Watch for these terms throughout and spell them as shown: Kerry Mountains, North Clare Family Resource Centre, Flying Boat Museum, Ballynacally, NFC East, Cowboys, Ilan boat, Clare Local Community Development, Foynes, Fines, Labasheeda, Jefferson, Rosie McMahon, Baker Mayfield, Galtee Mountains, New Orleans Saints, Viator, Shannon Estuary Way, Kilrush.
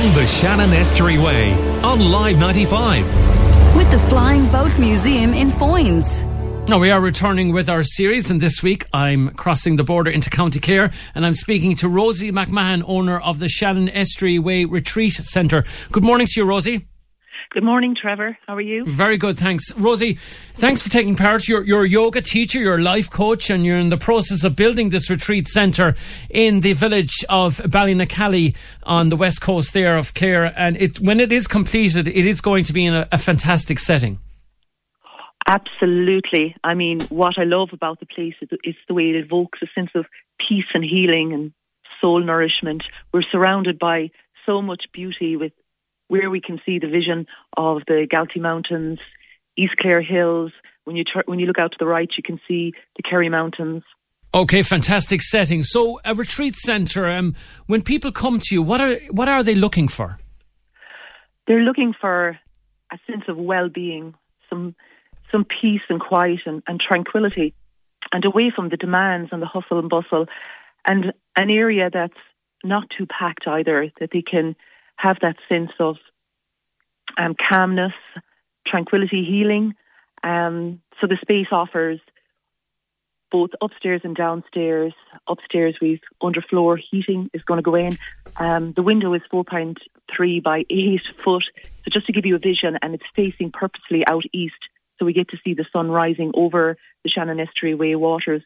along the Shannon Estuary Way on Live 95 with the Flying Boat Museum in Foynes. Now we are returning with our series, and this week I'm crossing the border into County Clare, and I'm speaking to Rosie McMahon, owner of the Shannon Estuary Way Retreat Centre. Good morning to you, Rosie. Good morning, Trevor. How are you? Very good, thanks. Rosie, thanks for taking part. You're a yoga teacher, you're a life coach, and you're in the process of building this retreat centre in the village of Ballynacally on the west coast there of Clare. And when it is completed, it is going to be in a fantastic setting. Absolutely. I mean, what I love about the place is the way it evokes a sense of peace and healing and soul nourishment. We're surrounded by so much beauty with where we can see the vision of the Galtee Mountains, East Clare Hills. When you look out to the right, you can see the Kerry Mountains. Okay, fantastic setting. So a retreat centre, when people come to you, what are they looking for? They're looking for a sense of well-being, some peace and quiet and tranquility, and away from the demands and the hustle and bustle, and an area that's not too packed either, that they can have that sense of calmness, tranquility, healing. So the space offers both upstairs and downstairs. Upstairs, we've underfloor heating is going to go in. The window is 4.3 by 8 foot. So just to give you a vision, and it's facing purposely out east. So we get to see the sun rising over the Shannon Estuary Way waters.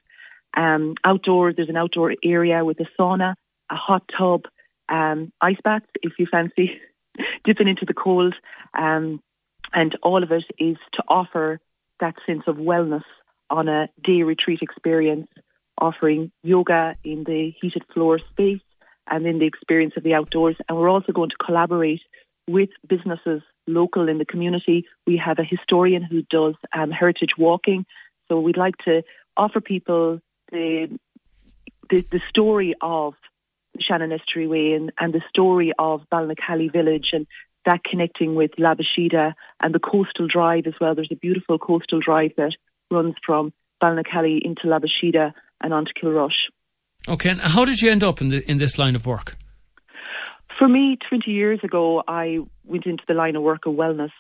Outdoors, there's an outdoor area with a sauna, a hot tub, ice baths if you fancy dipping into the cold, and all of it is to offer that sense of wellness on a day retreat experience, offering yoga in the heated floor space and then the experience of the outdoors. And we're also going to collaborate with businesses local in the community. We have a historian who does heritage walking, so we'd like to offer people the story of Shannon Estuary Way and the story of Ballynacally Village, and that connecting with Labasheeda and the coastal drive as well. There's a beautiful coastal drive that runs from Ballynacally into Labasheeda and onto Kilrush. Okay, and how did you end up in this line of work? For me, 20 years ago, I went into the line of work of wellness.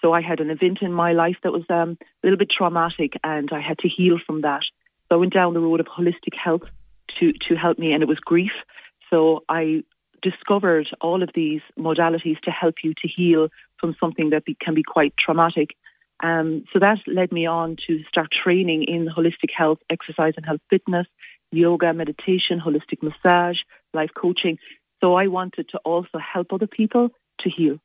So I had an event in my life that was a little bit traumatic, and I had to heal from that. So I went down the road of holistic health to help me, and it was grief. So I discovered all of these modalities to help you to heal from something that can be quite traumatic. So that led me on to start training in holistic health, exercise and health fitness, yoga, meditation, holistic massage, life coaching. So I wanted to also help other people to heal.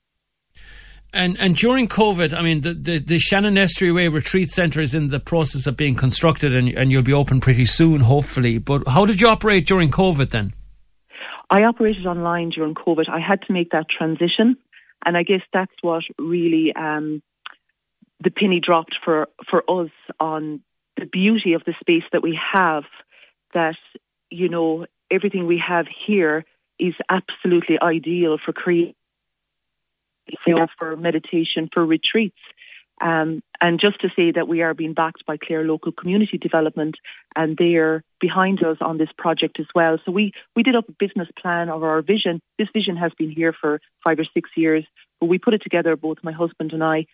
And during COVID, I mean, the Shannon Estuary Way Retreat Centre is in the process of being constructed, and you'll be open pretty soon, hopefully. But how did you operate during COVID then? I operated online during COVID. I had to make that transition, and I guess that's what really the penny dropped for us on the beauty of the space that we have, that, you know, everything we have here is absolutely ideal for creating, you know, for meditation, for retreats. And just to say that we are being backed by Clare Local Community Development, and they're behind us on this project as well. So we did up a business plan of our vision. This vision has been here for 5 or 6 years, but we put it together, both my husband and I.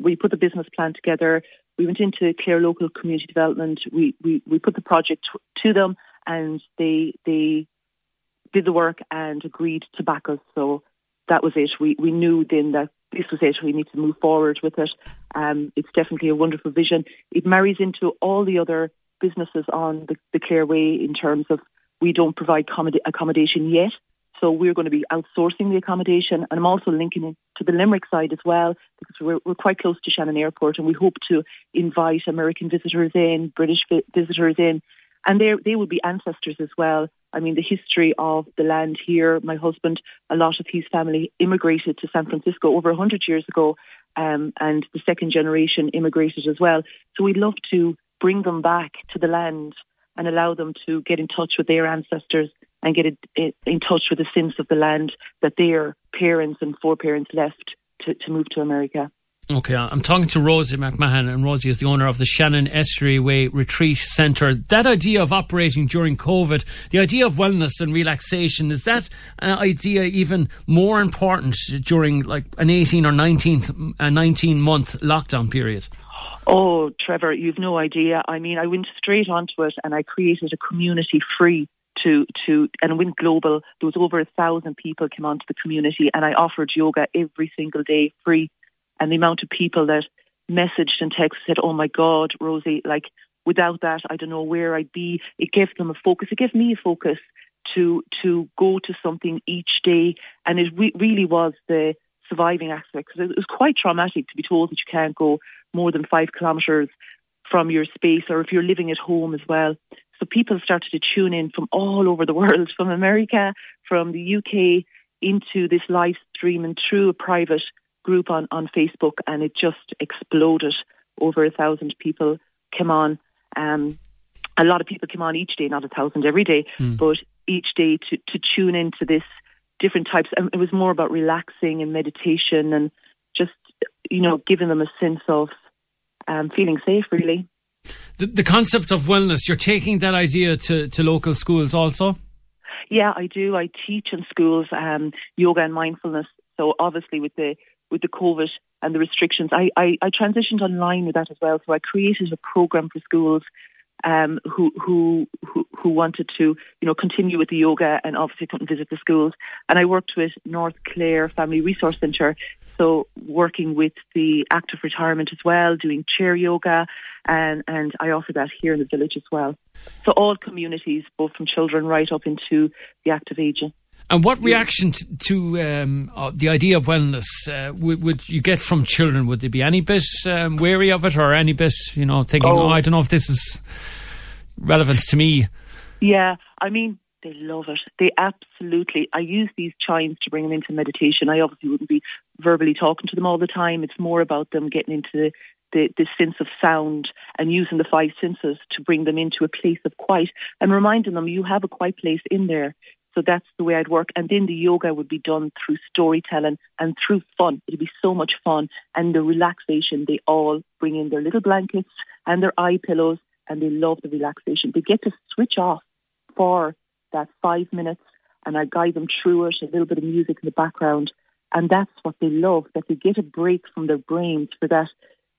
We put the business plan together. We went into Clare Local Community Development. We put the project to them, and they did the work and agreed to back us. So that was it. We knew then that this was it. We need to move forward with it. It's definitely a wonderful vision. It marries into all the other businesses on the Clare Way in terms of we don't provide accommodation yet, so we're going to be outsourcing the accommodation. And I'm also linking it to the Limerick side as well, because we're quite close to Shannon Airport, and we hope to invite American visitors in, British visitors in, and they will be ancestors as well. I mean, the history of the land here, my husband, a lot of his family immigrated to San Francisco over 100 years ago, and the second generation immigrated as well. So we'd love to bring them back to the land and allow them to get in touch with their ancestors and get in touch with the sense of the land that their parents and foreparents left to move to America. Okay, I'm talking to Rosie McMahon, and Rosie is the owner of the Shannon Estuary Way Retreat Centre. That idea of operating during COVID, the idea of wellness and relaxation, is that idea even more important during like an 18 or 19-month lockdown period? Oh, Trevor, you've no idea. I mean, I went straight onto it and I created a community free and went global. There was over 1,000 people came onto the community, and I offered yoga every single day free. And the amount of people that messaged and texted said, oh my God, Rosie, like without that, I don't know where I'd be. It gave them a focus. It gave me a focus to go to something each day. And it really was the surviving aspect. It was quite traumatic to be told that you can't go more than 5 kilometres from your space, or if you're living at home as well. So people started to tune in from all over the world, from America, from the UK, into this live stream and through a private group on Facebook, and it just exploded. Over 1,000 people came on. A lot of people came on each day, not 1,000 every day, but each day to tune into this different types. And it was more about relaxing and meditation and just, you know, giving them a sense of feeling safe, really. The concept of wellness, you're taking that idea to local schools also? Yeah, I do. I teach in schools yoga and mindfulness. So obviously with the COVID and the restrictions, I transitioned online with that as well. So I created a program for schools who wanted to, you know, continue with the yoga and obviously couldn't visit the schools. And I worked with North Clare Family Resource Centre, so working with the active retirement as well, doing chair yoga, and I offer that here in the village as well. So all communities, both from children right up into the active aging. And what reaction to the idea of wellness would you get from children? Would they be any bit wary of it, or any bit, you know, thinking, oh, I don't know if this is relevant to me? Yeah, I mean, they love it. They absolutely. I use these chimes to bring them into meditation. I obviously wouldn't be verbally talking to them all the time. It's more about them getting into the sense of sound and using the five senses to bring them into a place of quiet and reminding them you have a quiet place in there. So that's the way I'd work. And then the yoga would be done through storytelling and through fun. It'd be so much fun. And the relaxation, they all bring in their little blankets and their eye pillows, and they love the relaxation. They get to switch off for that 5 minutes, and I guide them through it, a little bit of music in the background. And that's what they love, that they get a break from their brains for that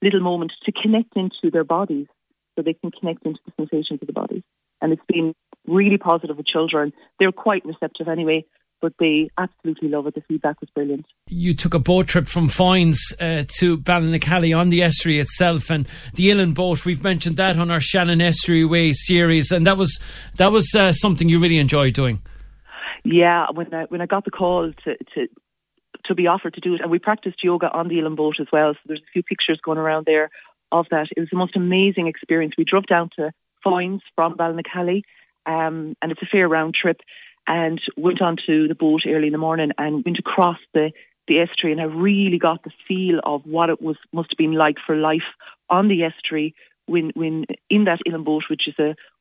little moment to connect into their bodies, so they can connect into the sensations of the body. And it's been really positive with children. They're quite receptive anyway, but they absolutely love it. The feedback was brilliant. You took a boat trip from Fines to Ballynacally on the estuary itself, and the Ilan boat, we've mentioned that on our Shannon Estuary Way series, and that was something you really enjoyed doing. Yeah, when I got the call to be offered to do it, and we practiced yoga on the Ilan boat as well, so there's a few pictures going around there of that. It was the most amazing experience. We drove down to Foynes from Ballynacally, and it's a fair round trip, and went on to the boat early in the morning and went across the estuary, and I really got the feel of what it must have been like for life on the estuary when in that Ilan boat, which is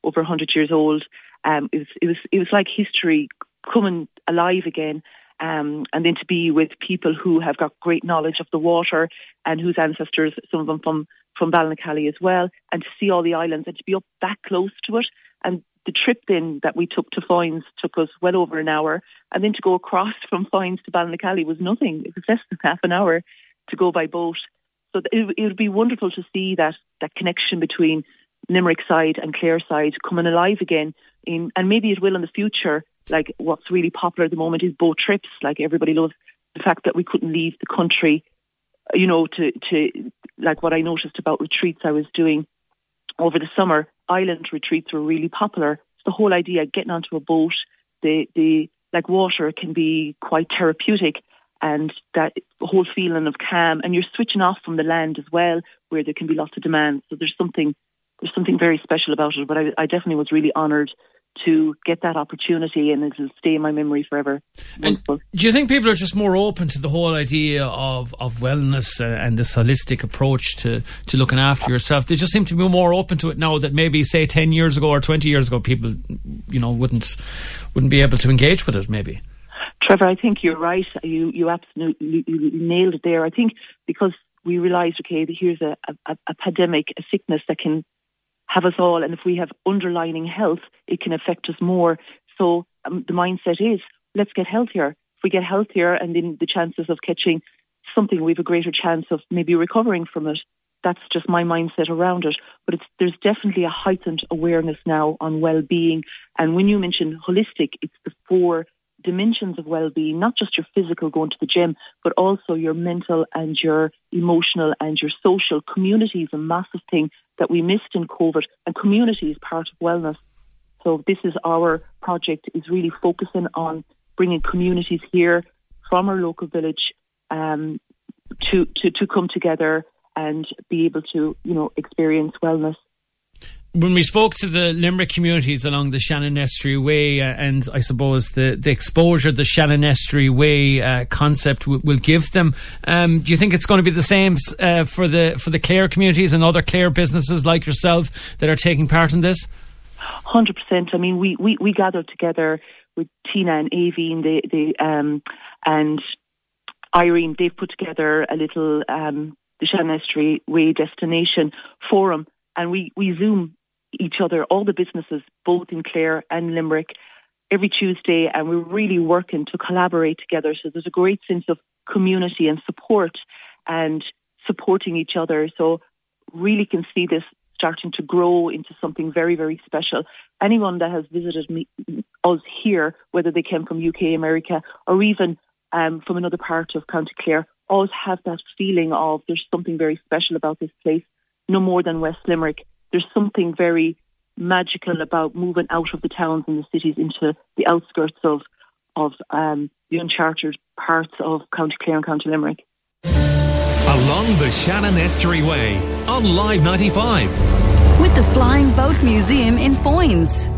over 100 years old. It was like history coming alive again, and then to be with people who have got great knowledge of the water and whose ancestors, some of them from Ballynacally as well, and to see all the islands and to be up that close to it. And the trip then that we took to Foynes took us well over an hour, and then to go across from Foynes to Ballynacally was nothing. It was less than half an hour to go by boat. So it would be wonderful to see that connection between Limerick side and Clare side coming alive again. And maybe it will in the future. Like, what's really popular at the moment is boat trips. Like, everybody loves the fact that we couldn't leave the country, you know, to like what I noticed about retreats I was doing over the summer. Island retreats were really popular. It's the whole idea of getting onto a boat. The like water can be quite therapeutic, and that whole feeling of calm, and you're switching off from the land as well, where there can be lots of demands. So there's something very special about it. But I definitely was really honoured to get that opportunity, and it'll stay in my memory forever. And do you think people are just more open to the whole idea of wellness and this holistic approach to looking after yourself? They just seem to be more open to it now that maybe, say, 10 years ago or 20 years ago, people, you know, wouldn't be able to engage with it, maybe. Trevor, I think you're right. You absolutely nailed it there. I think because we realised, okay, here's a pandemic, a sickness that can have us all, and if we have underlying health, it can affect us more. So the mindset is, let's get healthier. If we get healthier, and then the chances of catching something, we have a greater chance of maybe recovering from it. That's just my mindset around it. But there's definitely a heightened awareness now on well-being. And when you mention holistic, it's the four dimensions of well-being, not just your physical going to the gym, but also your mental and your emotional and your social. Community is a massive thing that we missed in COVID, and community is part of wellness. So this is our project, is really focusing on bringing communities here from our local village to come together and be able to, you know, experience wellness. When we spoke to the Limerick communities along the Shannon Estuary Way, and I suppose the exposure the Shannon Estuary Way concept will give them, do you think it's going to be the same for the Clare communities and other Clare businesses like yourself that are taking part in this? 100%. I mean, we gathered together with Tina and Aveen, and Irene. They've put together a little the Shannon Estuary Way Destination Forum, and we Zoom each other, all the businesses, both in Clare and Limerick, every Tuesday, and we're really working to collaborate together. So there's a great sense of community and support and supporting each other. So really can see this starting to grow into something very, very special. Anyone that has visited us here, whether they came from UK, America, or even from another part of County Clare, always have that feeling of there's something very special about this place, no more than West Limerick. There's something very magical about moving out of the towns and the cities into the outskirts of the uncharted parts of County Clare and County Limerick. Along the Shannon Estuary Way on Live 95. With the Flying Boat Museum in Foynes.